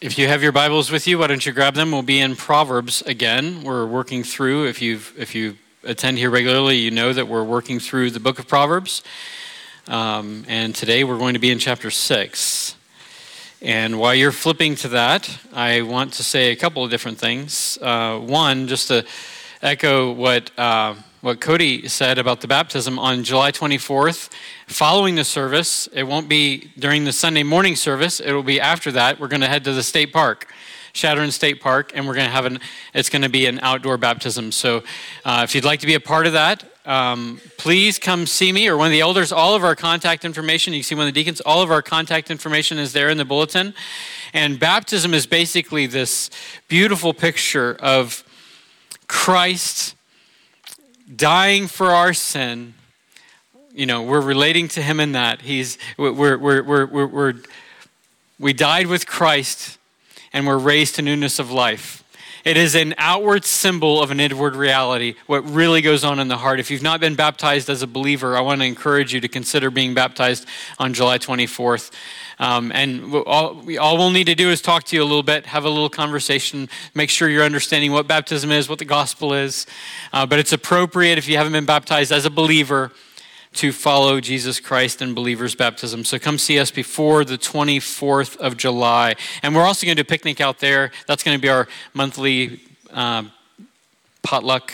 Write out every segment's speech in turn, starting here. If you have your Bibles with you, why don't you grab them? We'll be in Proverbs again. We're working through, if you attend here regularly, you know that we're working through the book of Proverbs. And today we're going to be in chapter 6. And while you're flipping to that, I want to say a couple of different things. One, just to echo what Cody said about the baptism on July 24th, following the service. It won't be during the Sunday morning service. It will be after that. We're going to head to the state park, Shatterin State Park, and we're going to have it's going to be an outdoor baptism. So if you'd like to be a part of that, please come see me or one of the elders. All of our contact information, you can see one of the deacons, all of our contact information is there in the bulletin. And baptism is basically this beautiful picture of Christ dying for our sin. You know, we're relating to him in that we died with Christ and we're raised to newness of life. It is an outward symbol of an inward reality, what really goes on in the heart. If you've not been baptized as a believer, I want to encourage you to consider being baptized on July 24th. And all we'll need to do is talk to you a little bit, have a little conversation, make sure you're understanding what baptism is, what the gospel is. But it's appropriate, if you haven't been baptized as a believer, to follow Jesus Christ in believer's baptism. So come see us before the 24th of July. And we're also going to do a picnic out there. That's going to be our monthly potluck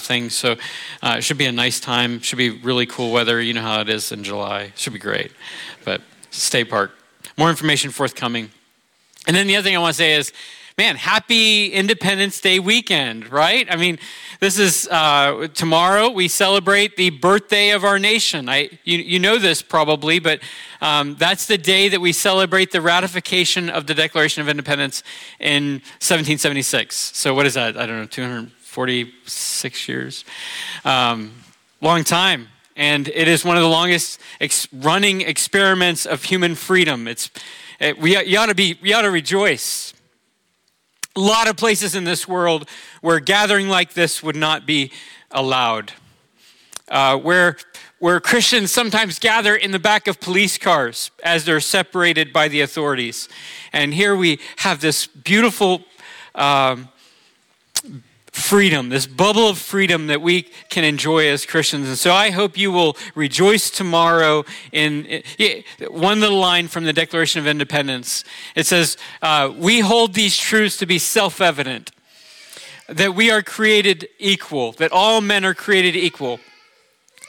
thing. So it should be a nice time. It should be really cool weather. You know how it is in July. It should be great. But stay parked. More information forthcoming. And then the other thing I want to say is, man, happy Independence Day weekend, right? I mean, this is tomorrow. We celebrate the birthday of our nation. You know this probably, but that's the day that we celebrate the ratification of the Declaration of Independence in 1776. So what is that? I don't know, 246 years? Long time. And it is one of the longest running experiments of human freedom. You ought to rejoice. A lot of places in this world where gathering like this would not be allowed, where Christians sometimes gather in the back of police cars as they're separated by the authorities. And here we have this beautiful freedom, this bubble of freedom that we can enjoy as Christians. And so I hope you will rejoice tomorrow in one little line from the Declaration of Independence. It says, we hold these truths to be self-evident, that we are created equal, that all men are created equal.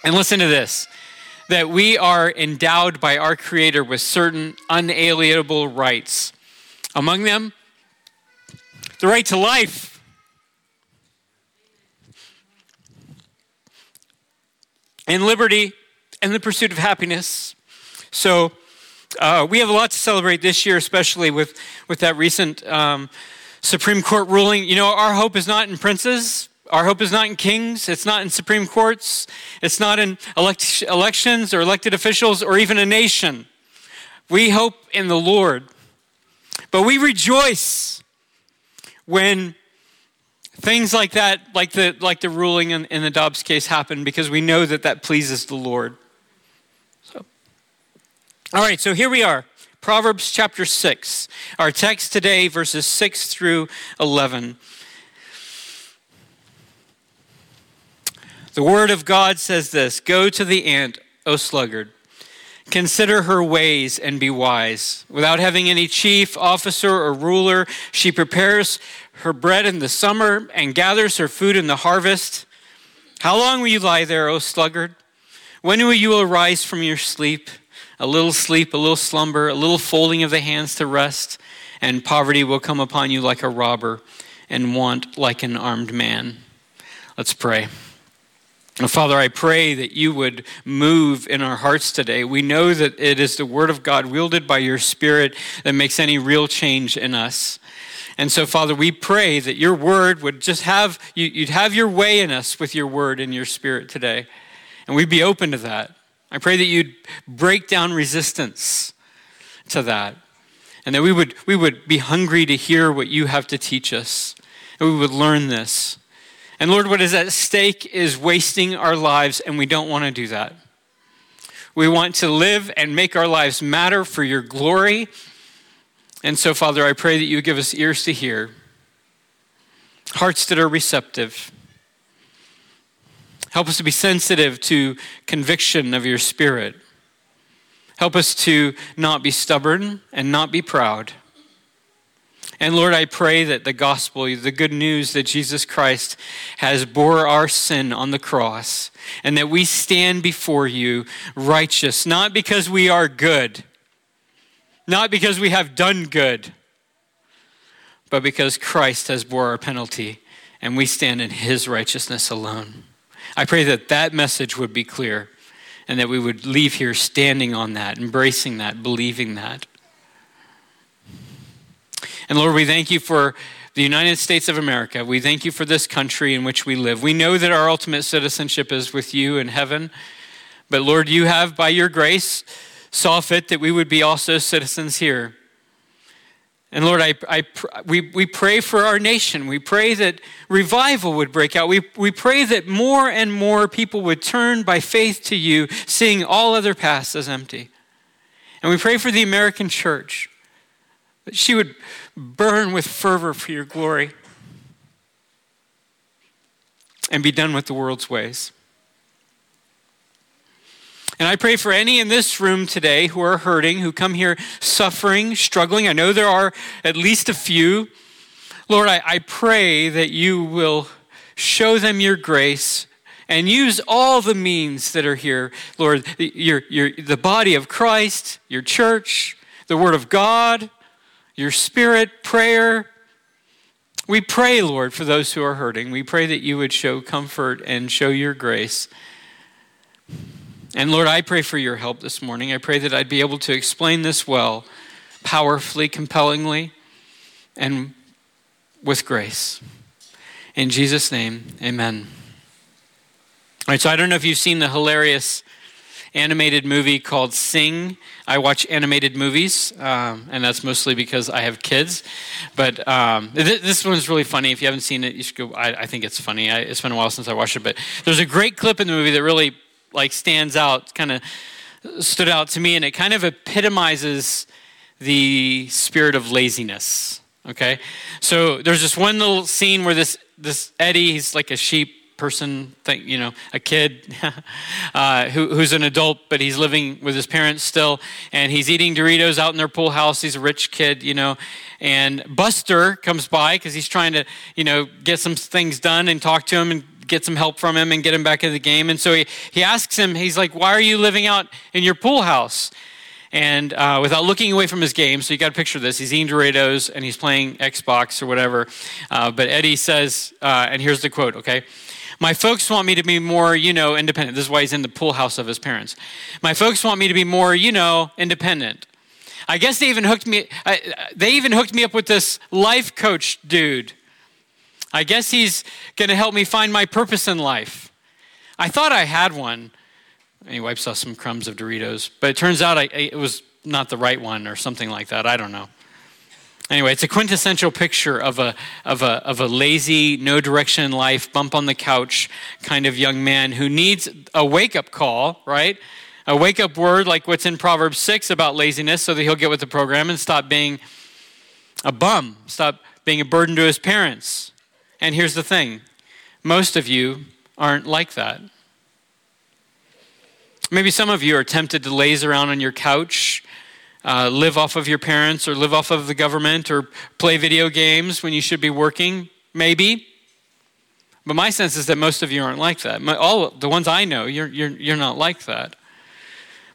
And listen to this, that we are endowed by our Creator with certain unalienable rights. Among them, the right to life, and liberty, and the pursuit of happiness. So we have a lot to celebrate this year, especially with that recent Supreme Court ruling. You know, our hope is not in princes. Our hope is not in kings. It's not in Supreme Courts. It's not in elections or elected officials or even a nation. We hope in the Lord. But we rejoice when things like that, like the ruling in the Dobbs case, happen, because we know that pleases the Lord. So, all right, so here we are, Proverbs chapter 6. Our text today, verses 6 through 11. The word of God says this: Go to the ant, O sluggard. Consider her ways and be wise. Without having any chief, officer, or ruler, she prepares her bread in the summer and gathers her food in the harvest. How long will you lie there, O sluggard? When will you arise from your sleep? A little sleep, a little slumber, a little folding of the hands to rest, and poverty will come upon you like a robber, and want like an armed man. Let's pray. Father, I pray that you would move in our hearts today. We know that it is the word of God wielded by your Spirit that makes any real change in us. And so, Father, we pray that your word would just you'd have your way in us with your word and your Spirit today. And we'd be open to that. I pray that you'd break down resistance to that. And that we would be hungry to hear what you have to teach us. And we would learn this. And Lord, what is at stake is wasting our lives, and we don't want to do that. We want to live and make our lives matter for your glory. And so, Father, I pray that you give us ears to hear, hearts that are receptive. Help us to be sensitive to conviction of your Spirit. Help us to not be stubborn and not be proud. And Lord, I pray that the gospel, the good news that Jesus Christ has bore our sin on the cross, and that we stand before you righteous, not because we are good, not because we have done good, but because Christ has bore our penalty and we stand in his righteousness alone. I pray that that message would be clear and that we would leave here standing on that, embracing that, believing that. And Lord, we thank you for the United States of America. We thank you for this country in which we live. We know that our ultimate citizenship is with you in heaven. But Lord, you have, by your grace, saw fit that we would be also citizens here. And Lord, we pray for our nation. We pray that revival would break out. We pray that more and more people would turn by faith to you, seeing all other paths as empty. And we pray for the American church, that she would burn with fervor for your glory and be done with the world's ways. And I pray for any in this room today who are hurting, who come here suffering, struggling. I know there are at least a few. Lord, I pray that you will show them your grace and use all the means that are here. Lord, the body of Christ, your church, the word of God, your Spirit, prayer. We pray, Lord, for those who are hurting. We pray that you would show comfort and show your grace. And Lord, I pray for your help this morning. I pray that I'd be able to explain this well, powerfully, compellingly, and with grace. In Jesus' name, amen. All right, so I don't know if you've seen the hilarious animated movie called Sing. I watch animated movies, and that's mostly because I have kids. But this one's really funny. If you haven't seen it, you should go. I think it's funny. It's been a while since I watched it, but there's a great clip in the movie that really stands out, kind of stood out to me, and it kind of epitomizes the spirit of laziness, okay? So there's this one little scene where this Eddie, he's like a sheep person thing, you know, a kid who's an adult, but he's living with his parents still, and he's eating Doritos out in their pool house. He's a rich kid, you know, and Buster comes by because he's trying to, you know, get some things done and talk to him and get some help from him and get him back into the game. And so he asks him, he's like, why are you living out in your pool house? And without looking away from his game, so you got to picture this. He's eating Doritos and he's playing Xbox or whatever. But Eddie says, and here's the quote, okay? My folks want me to be more, you know, independent. This is why he's in the pool house of his parents. My folks want me to be more, you know, independent. I guess they even hooked me. They even hooked me up with this life coach dude. I guess he's going to help me find my purpose in life. I thought I had one. And he wipes off some crumbs of Doritos. But it turns out it was not the right one or something like that. I don't know. Anyway, it's a quintessential picture of a lazy, no direction in life, bump on the couch kind of young man who needs a wake-up call, right? A wake-up word like what's in Proverbs 6 about laziness, so that he'll get with the program and stop being a bum, stop being a burden to his parents. And here's the thing, most of you aren't like that. Maybe some of you are tempted to laze around on your couch, live off of your parents or live off of the government or play video games when you should be working, maybe. But my sense is that most of you aren't like that. All the ones I know, you're not like that.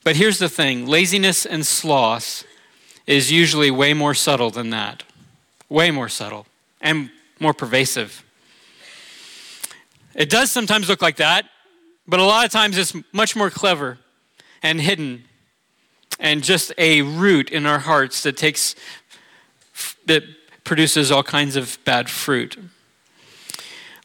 But here's the thing, laziness and sloth is usually way more subtle than that. Way more subtle and more pervasive. It does sometimes look like that, but a lot of times it's much more clever and hidden. And just a root in our hearts that produces all kinds of bad fruit.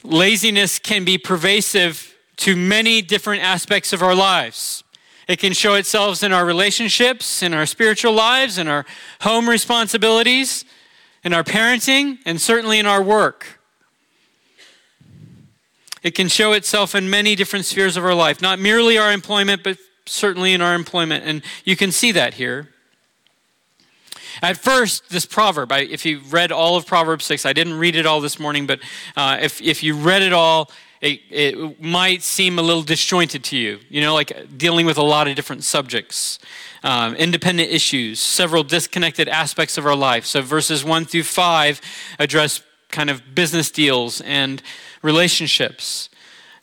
Laziness can be pervasive to many different aspects of our lives. It can show itself in our relationships, in our spiritual lives, in our home responsibilities, in our parenting, and certainly in our work. It can show itself in many different spheres of our life, not merely our employment, but certainly in our employment, and you can see that here. At first, this proverb, if you read all of Proverbs 6, I didn't read it all this morning, but if you read it all, it might seem a little disjointed to you, like dealing with a lot of different subjects, independent issues, several disconnected aspects of our life. So verses 1-5 address kind of business deals and relationships.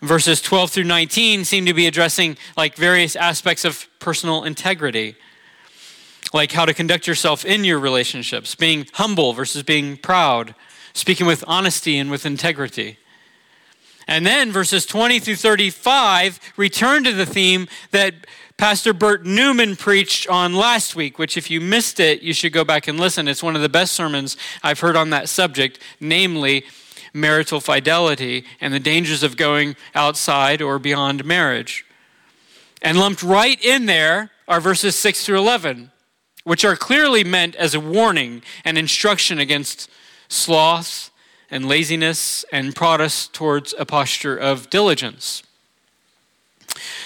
Verses 12-19 seem to be addressing various aspects of personal integrity, like how to conduct yourself in your relationships, being humble versus being proud, speaking with honesty and with integrity. And then verses 20-35 return to the theme that Pastor Bert Newman preached on last week, which if you missed it, you should go back and listen. It's one of the best sermons I've heard on that subject, namely marital fidelity and the dangers of going outside or beyond marriage. And lumped right in there are verses 6-11, which are clearly meant as a warning and instruction against sloth and laziness, and prod us towards a posture of diligence.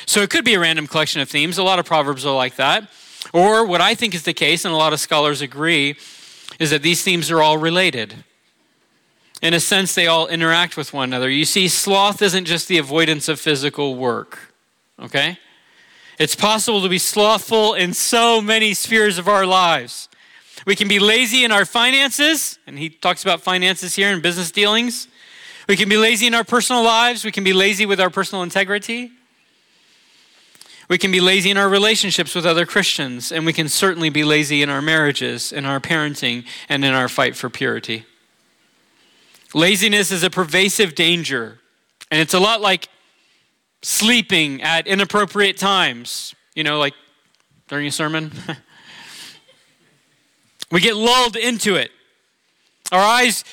So it could be a random collection of themes. A lot of Proverbs are like that. Or what I think is the case, and a lot of scholars agree, is that these themes are all related. In a sense, they all interact with one another. You see, sloth isn't just the avoidance of physical work, okay? It's possible to be slothful in so many spheres of our lives. We can be lazy in our finances, and he talks about finances here and business dealings. We can be lazy in our personal lives. We can be lazy with our personal integrity. We can be lazy in our relationships with other Christians, and we can certainly be lazy in our marriages, in our parenting, and in our fight for purity. Laziness is a pervasive danger, and it's a lot like sleeping at inappropriate times, like during a sermon. We get lulled into it. Our eyes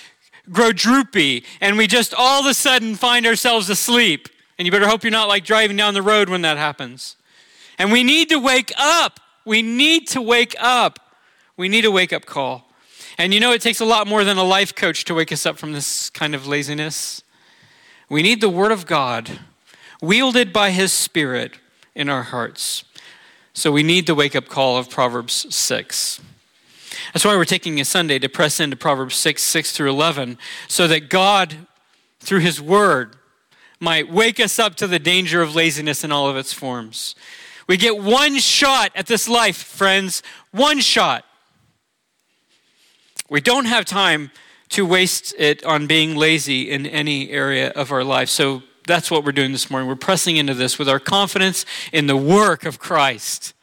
grow droopy, and we just all of a sudden find ourselves asleep. And you better hope you're not driving down the road when that happens. And we need to wake up. We need to wake up. We need a wake-up call. And it takes a lot more than a life coach to wake us up from this kind of laziness. We need the Word of God, wielded by His Spirit in our hearts. So we need the wake-up call of Proverbs 6. That's why we're taking a Sunday to press into Proverbs 6, 6-11, so that God, through His Word, might wake us up to the danger of laziness in all of its forms. We get one shot at this life, friends. One shot. We don't have time to waste it on being lazy in any area of our life. So that's what we're doing this morning. We're pressing into this with our confidence in the work of Christ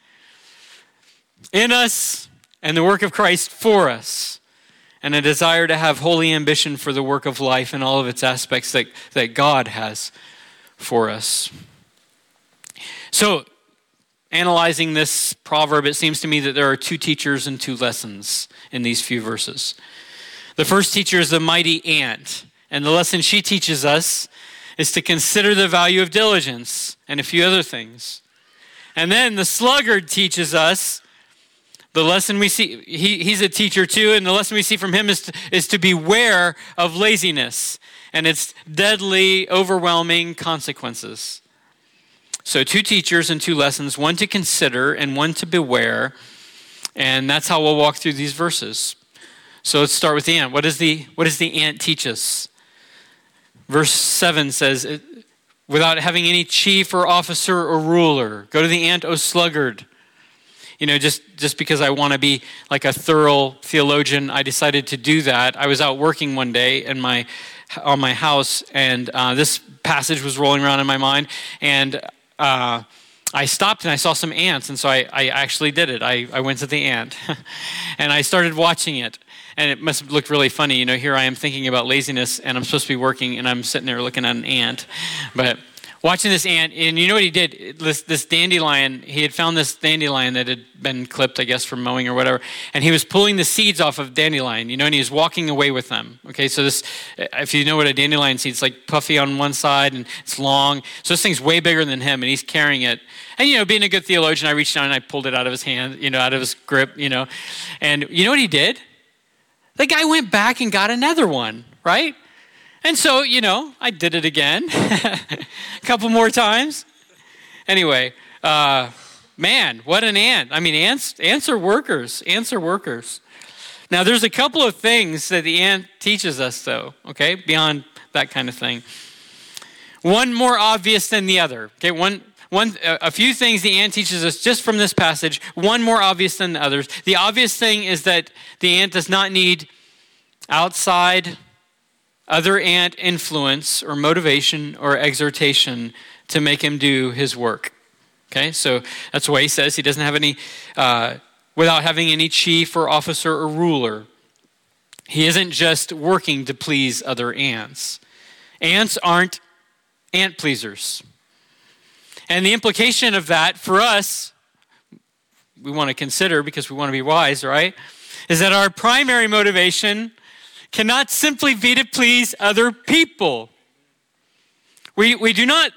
in us, and the work of Christ for us, and a desire to have holy ambition for the work of life and all of its aspects that God has for us. So, analyzing this proverb, it seems to me that there are two teachers and two lessons in these few verses. The first teacher is the mighty ant, and the lesson she teaches us is to consider the value of diligence and a few other things. And then the sluggard teaches us the lesson we see, he's a teacher too, and the lesson we see from him is to beware of laziness and its deadly, overwhelming consequences. So two teachers and two lessons, one to consider and one to beware, and that's how we'll walk through these verses. So let's start with the ant. What does the ant teach us? Verse 7 says, without having any chief or officer or ruler, go to the ant, O sluggard. Just because I want to be like a thorough theologian, I decided to do that. I was out working one day on my house, and this passage was rolling around in my mind. And I stopped and I saw some ants, and so I actually did it. I went to the ant, and I started watching it. And it must have looked really funny. Here I am thinking about laziness, and I'm supposed to be working, and I'm sitting there looking at an ant. But watching this ant, and you know what he did? This dandelion, he had found this dandelion that had been clipped, I guess, from mowing or whatever, and he was pulling the seeds off of dandelion, and he was walking away with them. Okay, so this, if you know what a dandelion seed, it's puffy on one side, and it's long. So this thing's way bigger than him, and he's carrying it. And, being a good theologian, I reached down and I pulled it out of his hand, out of his grip, And you know what he did? The guy went back and got another one, right? And so, I did it again a couple more times. Anyway, man, what an ant. I mean, ants are workers. Now, there's a couple of things that the ant teaches us, though, okay, beyond that kind of thing. One more obvious than the other, okay? A few things the ant teaches us just from this passage, one more obvious than the others. The obvious thing is that the ant does not need outside other ant influence or motivation or exhortation to make him do his work, okay? So that's why he says he doesn't have any, without having any chief or officer or ruler. He isn't just working to please other ants. Ants aren't ant pleasers. And the implication of that for us, we want to consider because we want to be wise, right? Is that our primary motivation cannot simply be to please other people. We do not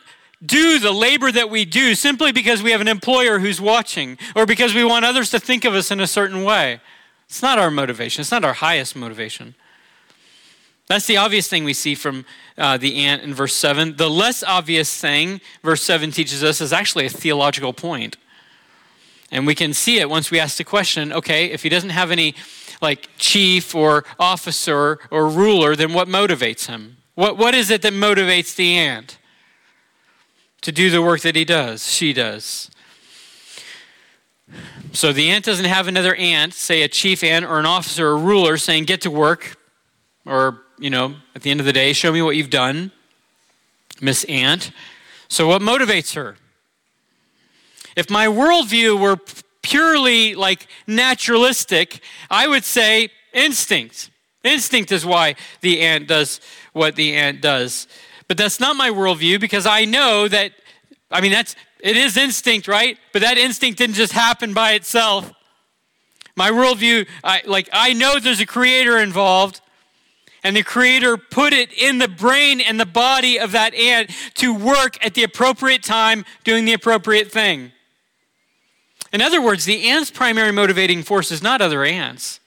do the labor that we do simply because we have an employer who's watching or because we want others to think of us in a certain way. It's not our motivation. It's not our highest motivation. That's the obvious thing we see from the ant in verse 7. The less obvious thing, verse 7 teaches us, is actually a theological point. And we can see it once we ask the question, okay, if he doesn't have any like chief or officer or ruler, then what motivates him? What is it that motivates the ant to do the work that he does, she does? So the ant doesn't have another ant, say a chief ant or an officer or ruler saying, get to work, or at the end of the day, show me what you've done, Miss Ant. So what motivates her? If my worldview were purely like naturalistic, I would say instinct. Instinct is why the ant does what the ant does. But that's not my worldview because I know that, it is instinct, right? But that instinct didn't just happen by itself. My worldview, I know there's a creator involved. And the creator put it in the brain and the body of that ant to work at the appropriate time, doing the appropriate thing. In other words, the ant's primary motivating force is not other ants.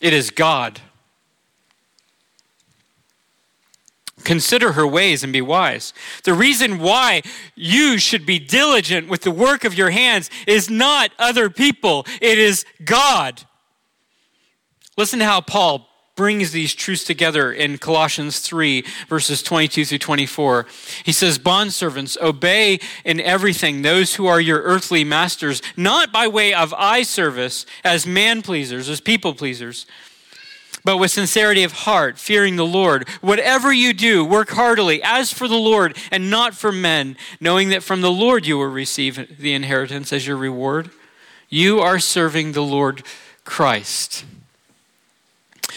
It is God. Consider her ways and be wise. The reason why you should be diligent with the work of your hands is not other people. It is God. Listen to how Paul brings these truths together in Colossians 3, verses 22 through 24. He says, "Bondservants, obey in everything those who are your earthly masters, not by way of eye service as man-pleasers, as people-pleasers, but with sincerity of heart, fearing the Lord. Whatever you do, work heartily, as for the Lord and not for men, knowing that from the Lord you will receive the inheritance as your reward. You are serving the Lord Christ."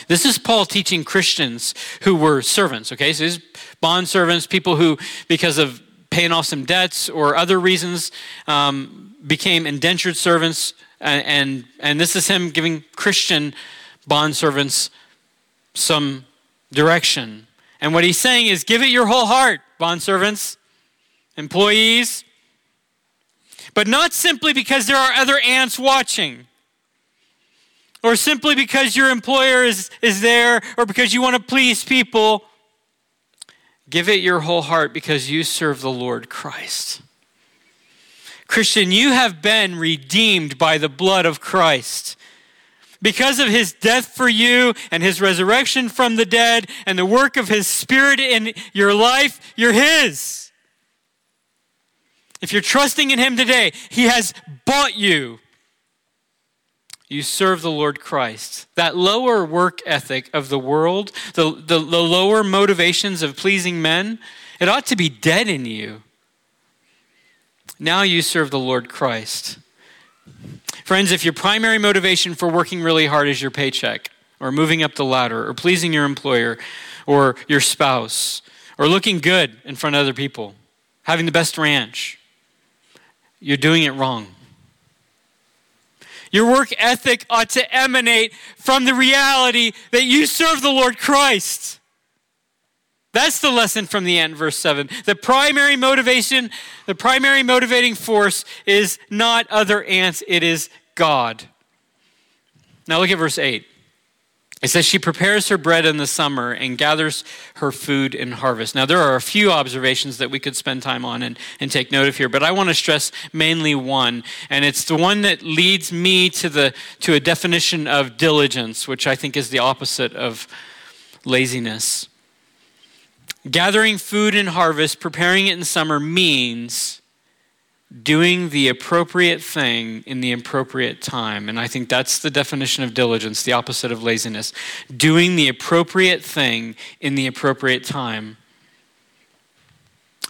This is Paul teaching Christians who were servants, okay? So these bondservants, people who, because of paying off some debts or other reasons, became indentured servants. And this is him giving Christian bondservants some direction. And what he's saying is, give it your whole heart, bondservants, employees, but not simply because there are other ants watching, or simply because your employer is there, or because you want to please people. Give it your whole heart because you serve the Lord Christ. Christian, you have been redeemed by the blood of Christ. Because of his death for you and his resurrection from the dead and the work of his Spirit in your life, you're his. If you're trusting in him today, he has bought you. You serve the Lord Christ. That lower work ethic of the world, the lower motivations of pleasing men, it ought to be dead in you. Now you serve the Lord Christ. Friends, if your primary motivation for working really hard is your paycheck, or moving up the ladder, or pleasing your employer, or your spouse, or looking good in front of other people, having the best ranch, you're doing it wrong. Your work ethic ought to emanate from the reality that you serve the Lord Christ. That's the lesson from the end, verse 7. The primary motivating force is not other ants, it is God. Now look at verse 8. It says she prepares her bread in the summer and gathers her food in harvest. Now, there are a few observations that we could spend time on and take note of here, but I want to stress mainly one, and it's the one that leads me to a definition of diligence, which I think is the opposite of laziness. Gathering food in harvest, preparing it in summer means doing the appropriate thing in the appropriate time. And I think that's the definition of diligence, the opposite of laziness. Doing the appropriate thing in the appropriate time.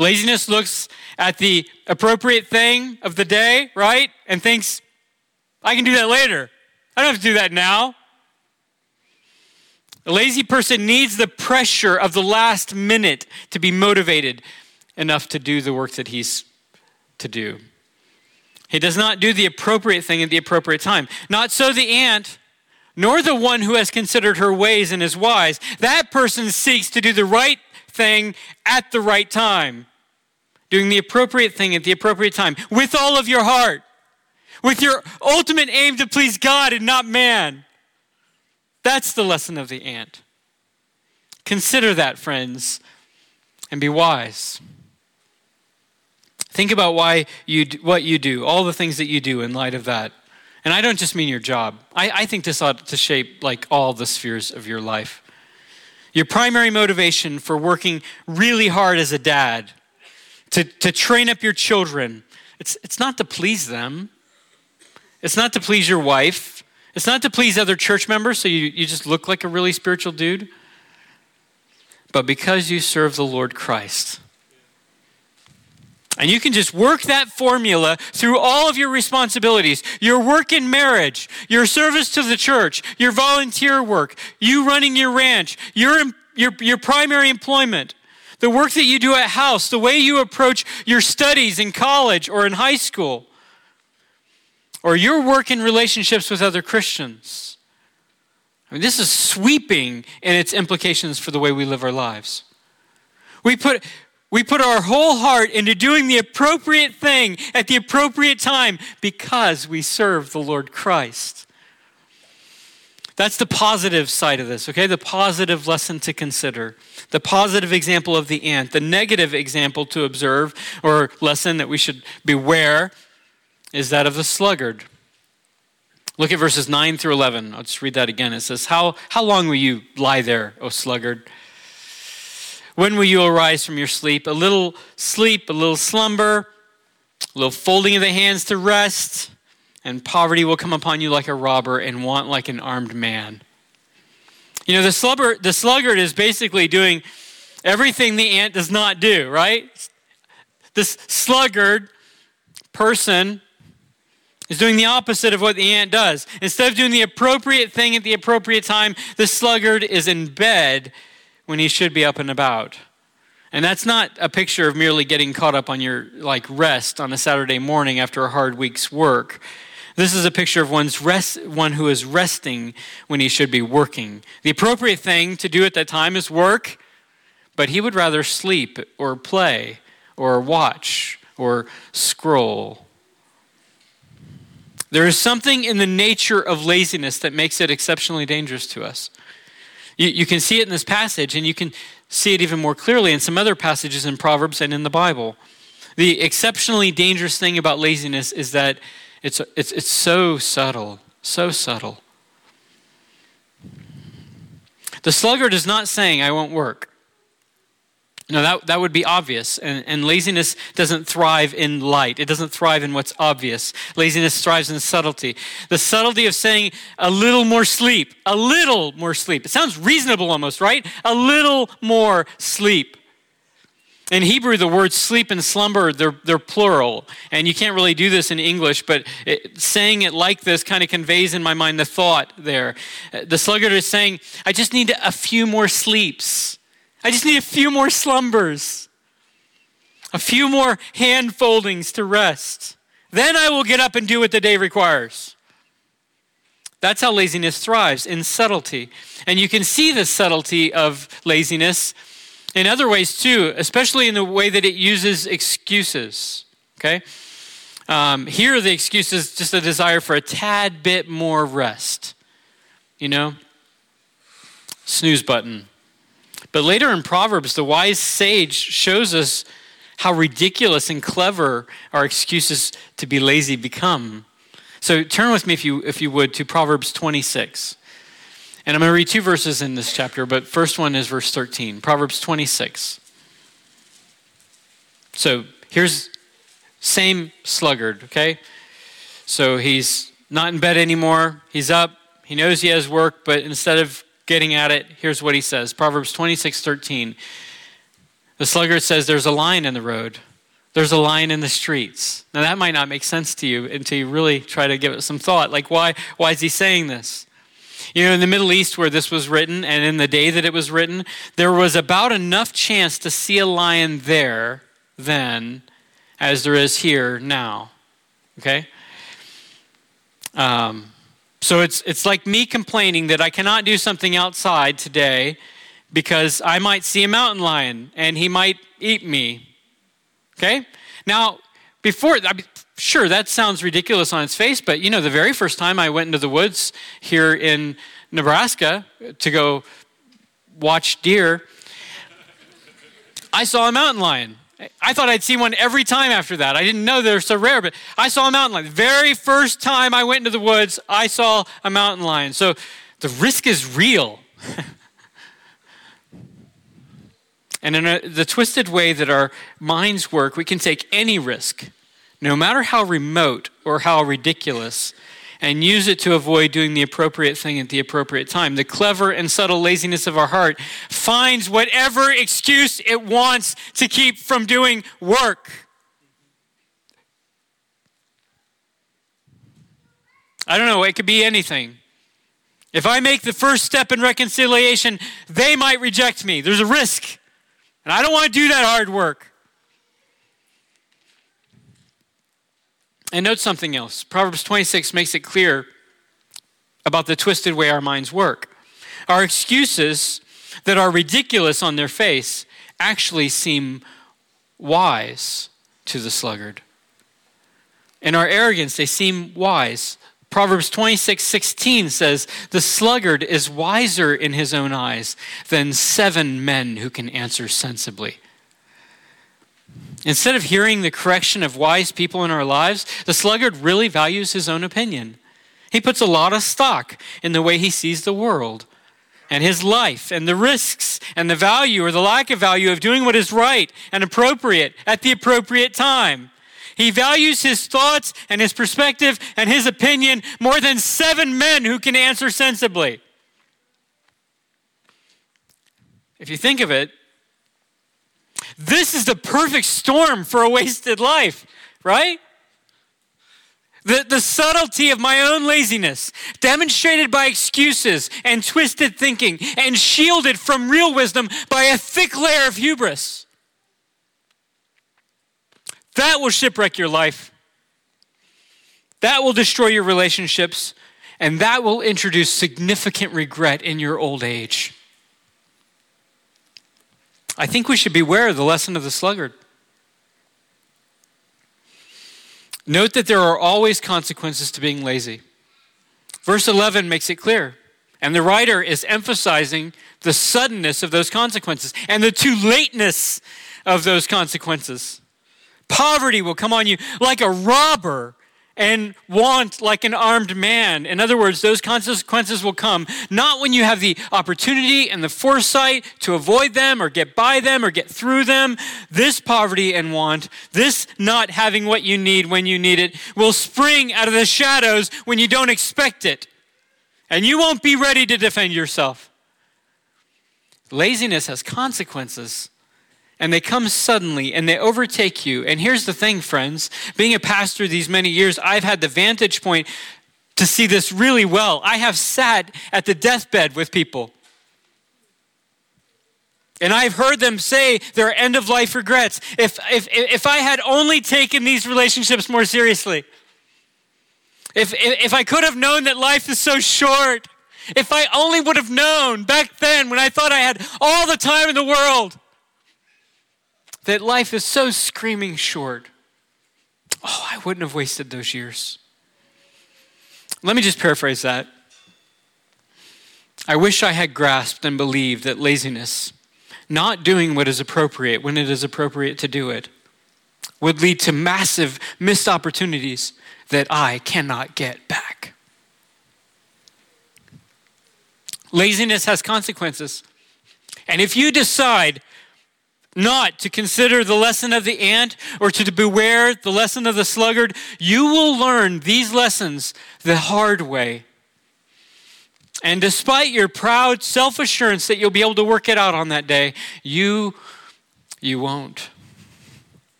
Laziness looks at the appropriate thing of the day, right? And thinks, I can do that later. I don't have to do that now. A lazy person needs the pressure of the last minute to be motivated enough to do the work that he's to do. He does not do the appropriate thing at the appropriate time. Not so the ant, nor the one who has considered her ways and is wise. That person seeks to do the right thing at the right time. Doing the appropriate thing at the appropriate time. With all of your heart. With your ultimate aim to please God and not man. That's the lesson of the ant. Consider that, friends, and be wise. Think about what you do, all the things that you do in light of that. And I don't just mean your job. I think this ought to shape like all the spheres of your life. Your primary motivation for working really hard as a dad, to train up your children, it's not to please them. It's not to please your wife. It's not to please other church members so you just look like a really spiritual dude. But because you serve the Lord Christ. And you can just work that formula through all of your responsibilities. Your work in marriage, your service to the church, your volunteer work, you running your ranch, your primary employment, the work that you do at house, the way you approach your studies in college or in high school, or your work in relationships with other Christians. I mean, this is sweeping in its implications for the way we live our lives. We put our whole heart into doing the appropriate thing at the appropriate time because we serve the Lord Christ. That's the positive side of this, okay? The positive lesson to consider. The positive example of the ant. The negative example to observe or lesson that we should beware is that of the sluggard. Look at verses 9 through 11. I'll just read that again. It says, How long will you lie there, O sluggard? When will you arise from your sleep, a little slumber, a little folding of the hands to rest, and poverty will come upon you like a robber and want like an armed man. You know, the sluggard is basically doing everything the ant does not do, right? This sluggard person is doing the opposite of what the ant does. Instead of doing the appropriate thing at the appropriate time, the sluggard is in bed when he should be up and about. And that's not a picture of merely getting caught up on your rest on a Saturday morning after a hard week's work. This is a picture of one who is resting when he should be working. The appropriate thing to do at that time is work, but he would rather sleep or play or watch or scroll. There is something in the nature of laziness that makes it exceptionally dangerous to us. You can see it in this passage, and you can see it even more clearly in some other passages in Proverbs and in the Bible. The exceptionally dangerous thing about laziness is that it's so subtle, so subtle. The sluggard is not saying, I won't work. No, that would be obvious, and laziness doesn't thrive in light. It doesn't thrive in what's obvious. Laziness thrives in subtlety. The subtlety of saying a little more sleep. It sounds reasonable almost, right? A little more sleep. In Hebrew, the words sleep and slumber, they're plural, and you can't really do this in English, but saying it like this kind of conveys in my mind the thought there. The sluggard is saying, I just need a few more sleeps. I just need a few more slumbers, a few more hand foldings to rest. Then I will get up and do what the day requires. That's how laziness thrives, in subtlety. And you can see the subtlety of laziness in other ways too, especially in the way that it uses excuses, okay? Here are the excuses, just a desire for a tad bit more rest, you know? snooze button. But later in Proverbs, the wise sage shows us how ridiculous and clever our excuses to be lazy become. So turn with me, if you would, to Proverbs 26. And I'm going to read two verses in this chapter, but first one is verse 13, Proverbs 26. So here's same sluggard, okay? So he's not in bed anymore. He's up. He knows he has work, but instead of getting at it, here's what he says. Proverbs 26:13. The sluggard says, there's a lion in the road. There's a lion in the streets. Now that might not make sense to you until you really try to give it some thought. Like, why is he saying this? You know, in the Middle East where this was written and in the day that it was written, there was about enough chance to see a lion there then as there is here now. Okay? So it's like me complaining that I cannot do something outside today because I might see a mountain lion and he might eat me. Okay? Now, sure, that sounds ridiculous on its face, but you know, the very first time I went into the woods here in Nebraska to go watch deer, I saw a mountain lion. I thought I'd see one every time after that. I didn't know they were so rare, but I saw a mountain lion. The very first time I went into the woods, I saw a mountain lion. So the risk is real. And in the twisted way that our minds work, we can take any risk, no matter how remote or how ridiculous, and use it to avoid doing the appropriate thing at the appropriate time. The clever and subtle laziness of our heart finds whatever excuse it wants to keep from doing work. I don't know, it could be anything. If I make the first step in reconciliation, they might reject me. There's a risk, and I don't want to do that hard work. And note something else. Proverbs 26 makes it clear about the twisted way our minds work. Our excuses that are ridiculous on their face actually seem wise to the sluggard. In our arrogance, they seem wise. Proverbs 26:16 says, the sluggard is wiser in his own eyes than 7 men who can answer sensibly. Instead of hearing the correction of wise people in our lives, the sluggard really values his own opinion. He puts a lot of stock in the way he sees the world and his life and the risks and the value or the lack of value of doing what is right and appropriate at the appropriate time. He values his thoughts and his perspective and his opinion more than 7 men who can answer sensibly. If you think of it, this is the perfect storm for a wasted life, right? The subtlety of my own laziness, demonstrated by excuses and twisted thinking, and shielded from real wisdom by a thick layer of hubris. That will shipwreck your life. That will destroy your relationships, and that will introduce significant regret in your old age. I think we should beware of the lesson of the sluggard. Note that there are always consequences to being lazy. Verse 11 makes it clear, and the writer is emphasizing the suddenness of those consequences and the too lateness of those consequences. Poverty will come on you like a robber and want like an armed man. In other words, those consequences will come not when you have the opportunity and the foresight to avoid them or get by them or get through them. This poverty and want, this not having what you need when you need it, will spring out of the shadows when you don't expect it. And you won't be ready to defend yourself. Laziness has consequences. And they come suddenly and they overtake you. And here's the thing, friends. Being a pastor these many years, I've had the vantage point to see this really well. I have sat at the deathbed with people. And I've heard them say their end-of-life regrets. If I had only taken these relationships more seriously. If I could have known that life is so short. If I only would have known back then when I thought I had all the time in the world. That life is so screaming short. Oh, I wouldn't have wasted those years. Let me just paraphrase that. I wish I had grasped and believed that laziness, not doing what is appropriate when it is appropriate to do it, would lead to massive missed opportunities that I cannot get back. Laziness has consequences. And if you decide not to consider the lesson of the ant or to beware the lesson of the sluggard, you will learn these lessons the hard way. And despite your proud self-assurance that you'll be able to work it out on that day, you won't.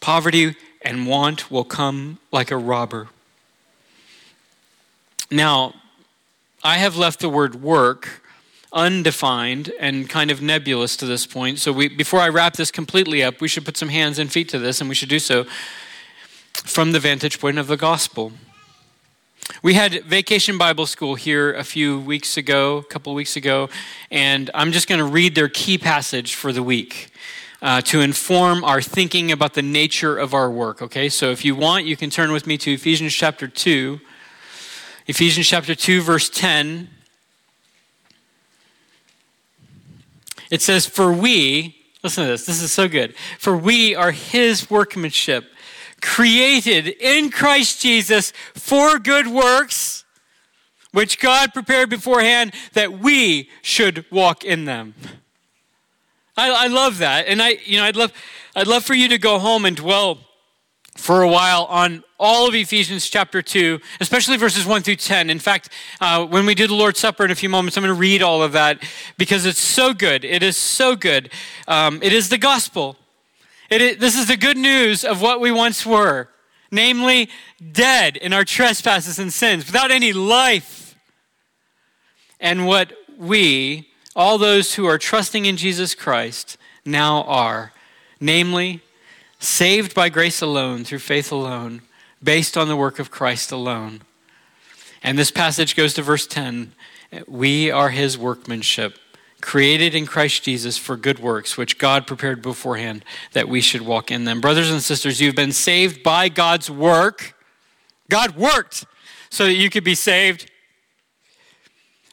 Poverty and want will come like a robber. Now, I have left the word work undefined and kind of nebulous to this point. So before I wrap this completely up, we should put some hands and feet to this, and we should do so from the vantage point of the gospel. We had Vacation Bible School here a couple weeks ago, and I'm just going to read their key passage for the week to inform our thinking about the nature of our work, okay? So if you want, you can turn with me to Ephesians chapter 2, verse 10. It says, for we, listen to this is so good. For we are his workmanship, created in Christ Jesus for good works, which God prepared beforehand that we should walk in them. I love that. And I'd love for you to go home and dwell for a while on all of Ephesians chapter 2, especially verses 1 through 10. In fact, when we do the Lord's Supper in a few moments, I'm going to read all of that because it's so good. It is so good. It is the gospel. This is the good news of what we once were, namely dead in our trespasses and sins, without any life. And what we, all those who are trusting in Jesus Christ, now are, namely saved by grace alone, through faith alone, based on the work of Christ alone. And this passage goes to verse 10. We are his workmanship, created in Christ Jesus for good works, which God prepared beforehand that we should walk in them. Brothers and sisters, you've been saved by God's work. God worked so that you could be saved,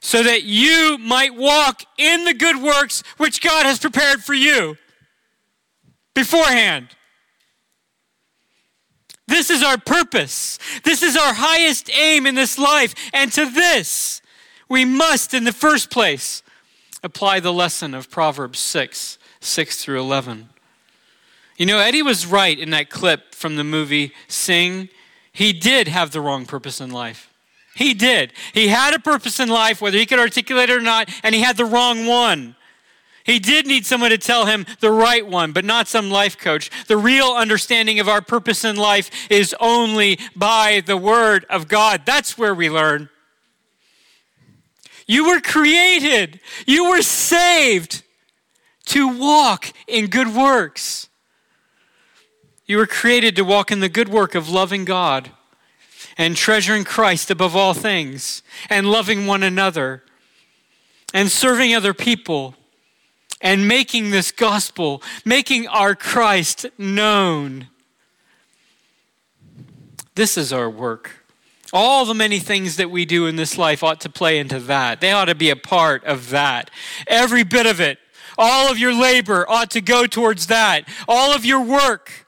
so that you might walk in the good works which God has prepared for you beforehand. This is our purpose. This is our highest aim in this life. And to this, we must, in the first place, apply the lesson of Proverbs 6 through 11. You know, Eddie was right in that clip from the movie Sing. He did have the wrong purpose in life. He did. He had a purpose in life, whether he could articulate it or not, and he had the wrong one. He did need someone to tell him the right one, but not some life coach. The real understanding of our purpose in life is only by the word of God. That's where we learn. You were created. You were saved to walk in good works. You were created to walk in the good work of loving God and treasuring Christ above all things and loving one another and serving other people, and making this gospel, making our Christ known. This is our work. All the many things that we do in this life ought to play into that. They ought to be a part of that. Every bit of it. All of your labor ought to go towards that. All of your work.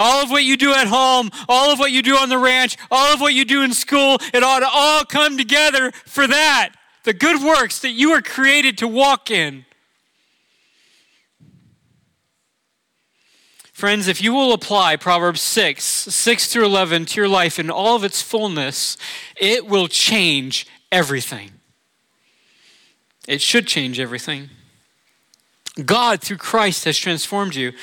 All of what you do at home. All of what you do on the ranch. All of what you do in school. It ought to all come together for that. The good works that you are created to walk in. Friends, if you will apply Proverbs 6 through 11 to your life in all of its fullness, it will change everything. It should change everything. God, through Christ, has transformed you.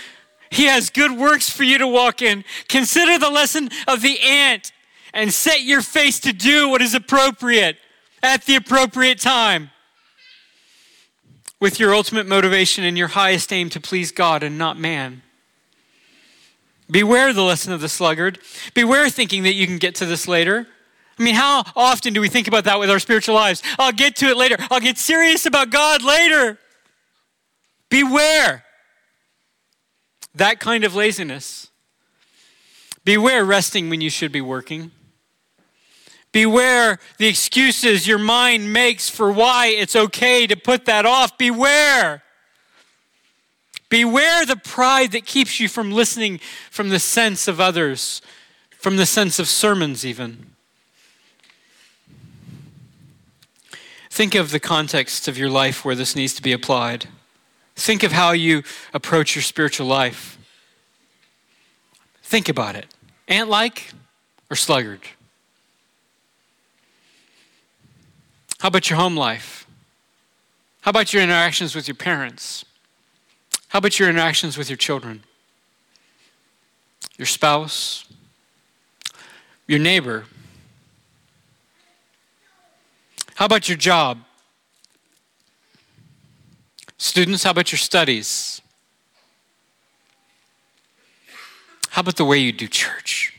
He has good works for you to walk in. Consider the lesson of the ant and set your face to do what is appropriate at the appropriate time, with your ultimate motivation and your highest aim to please God and not man. Beware the lesson of the sluggard. Beware thinking that you can get to this later. I mean, how often do we think about that with our spiritual lives? I'll get to it later. I'll get serious about God later. Beware that kind of laziness. Beware resting when you should be working. Beware the excuses your mind makes for why it's okay to put that off. Beware. Beware the pride that keeps you from listening from the sense of others, from the sense of sermons even. Think of the context of your life where this needs to be applied. Think of how you approach your spiritual life. Think about it. Ant-like or sluggard? How about your home life? How about your interactions with your parents? How about your interactions with your children? Your spouse? Your neighbor? How about your job? Students, how about your studies? How about the way you do church?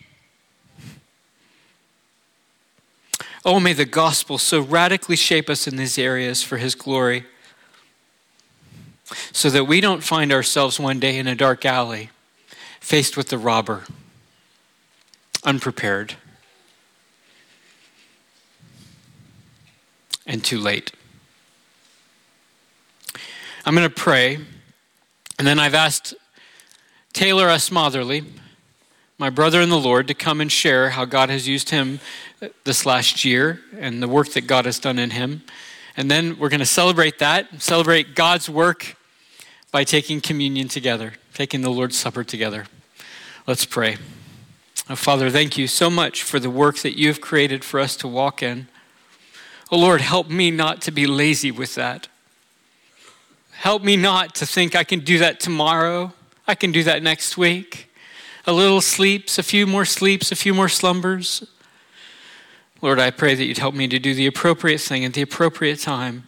Oh, may the gospel so radically shape us in these areas for his glory, so that we don't find ourselves one day in a dark alley, faced with the robber, unprepared, and too late. I'm going to pray, and then I've asked Taylor Smotherly, my brother in the Lord, to come and share how God has used him this last year and the work that God has done in him. And then we're going to celebrate that, celebrate God's work by taking communion together, taking the Lord's Supper together. Let's pray. Oh, Father, thank you so much for the work that you've created for us to walk in. Oh, Lord, help me not to be lazy with that. Help me not to think I can do that tomorrow. I can do that next week. A little sleeps, a few more slumbers. Lord, I pray that you'd help me to do the appropriate thing at the appropriate time.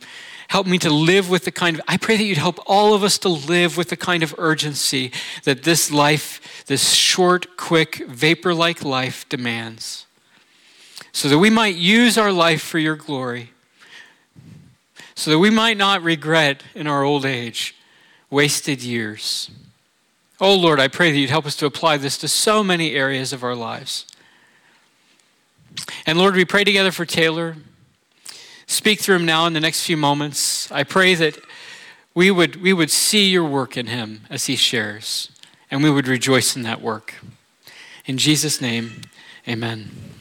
Help me to live with the kind of, I pray that you'd help all of us to live with the kind of urgency that this life, this short, quick, vapor-like life demands, so that we might use our life for your glory, so that we might not regret in our old age wasted years. Oh, Lord, I pray that you'd help us to apply this to so many areas of our lives. And Lord, we pray together for Taylor. Speak through him now in the next few moments. I pray that we would see your work in him as he shares, and we would rejoice in that work. In Jesus' name, amen.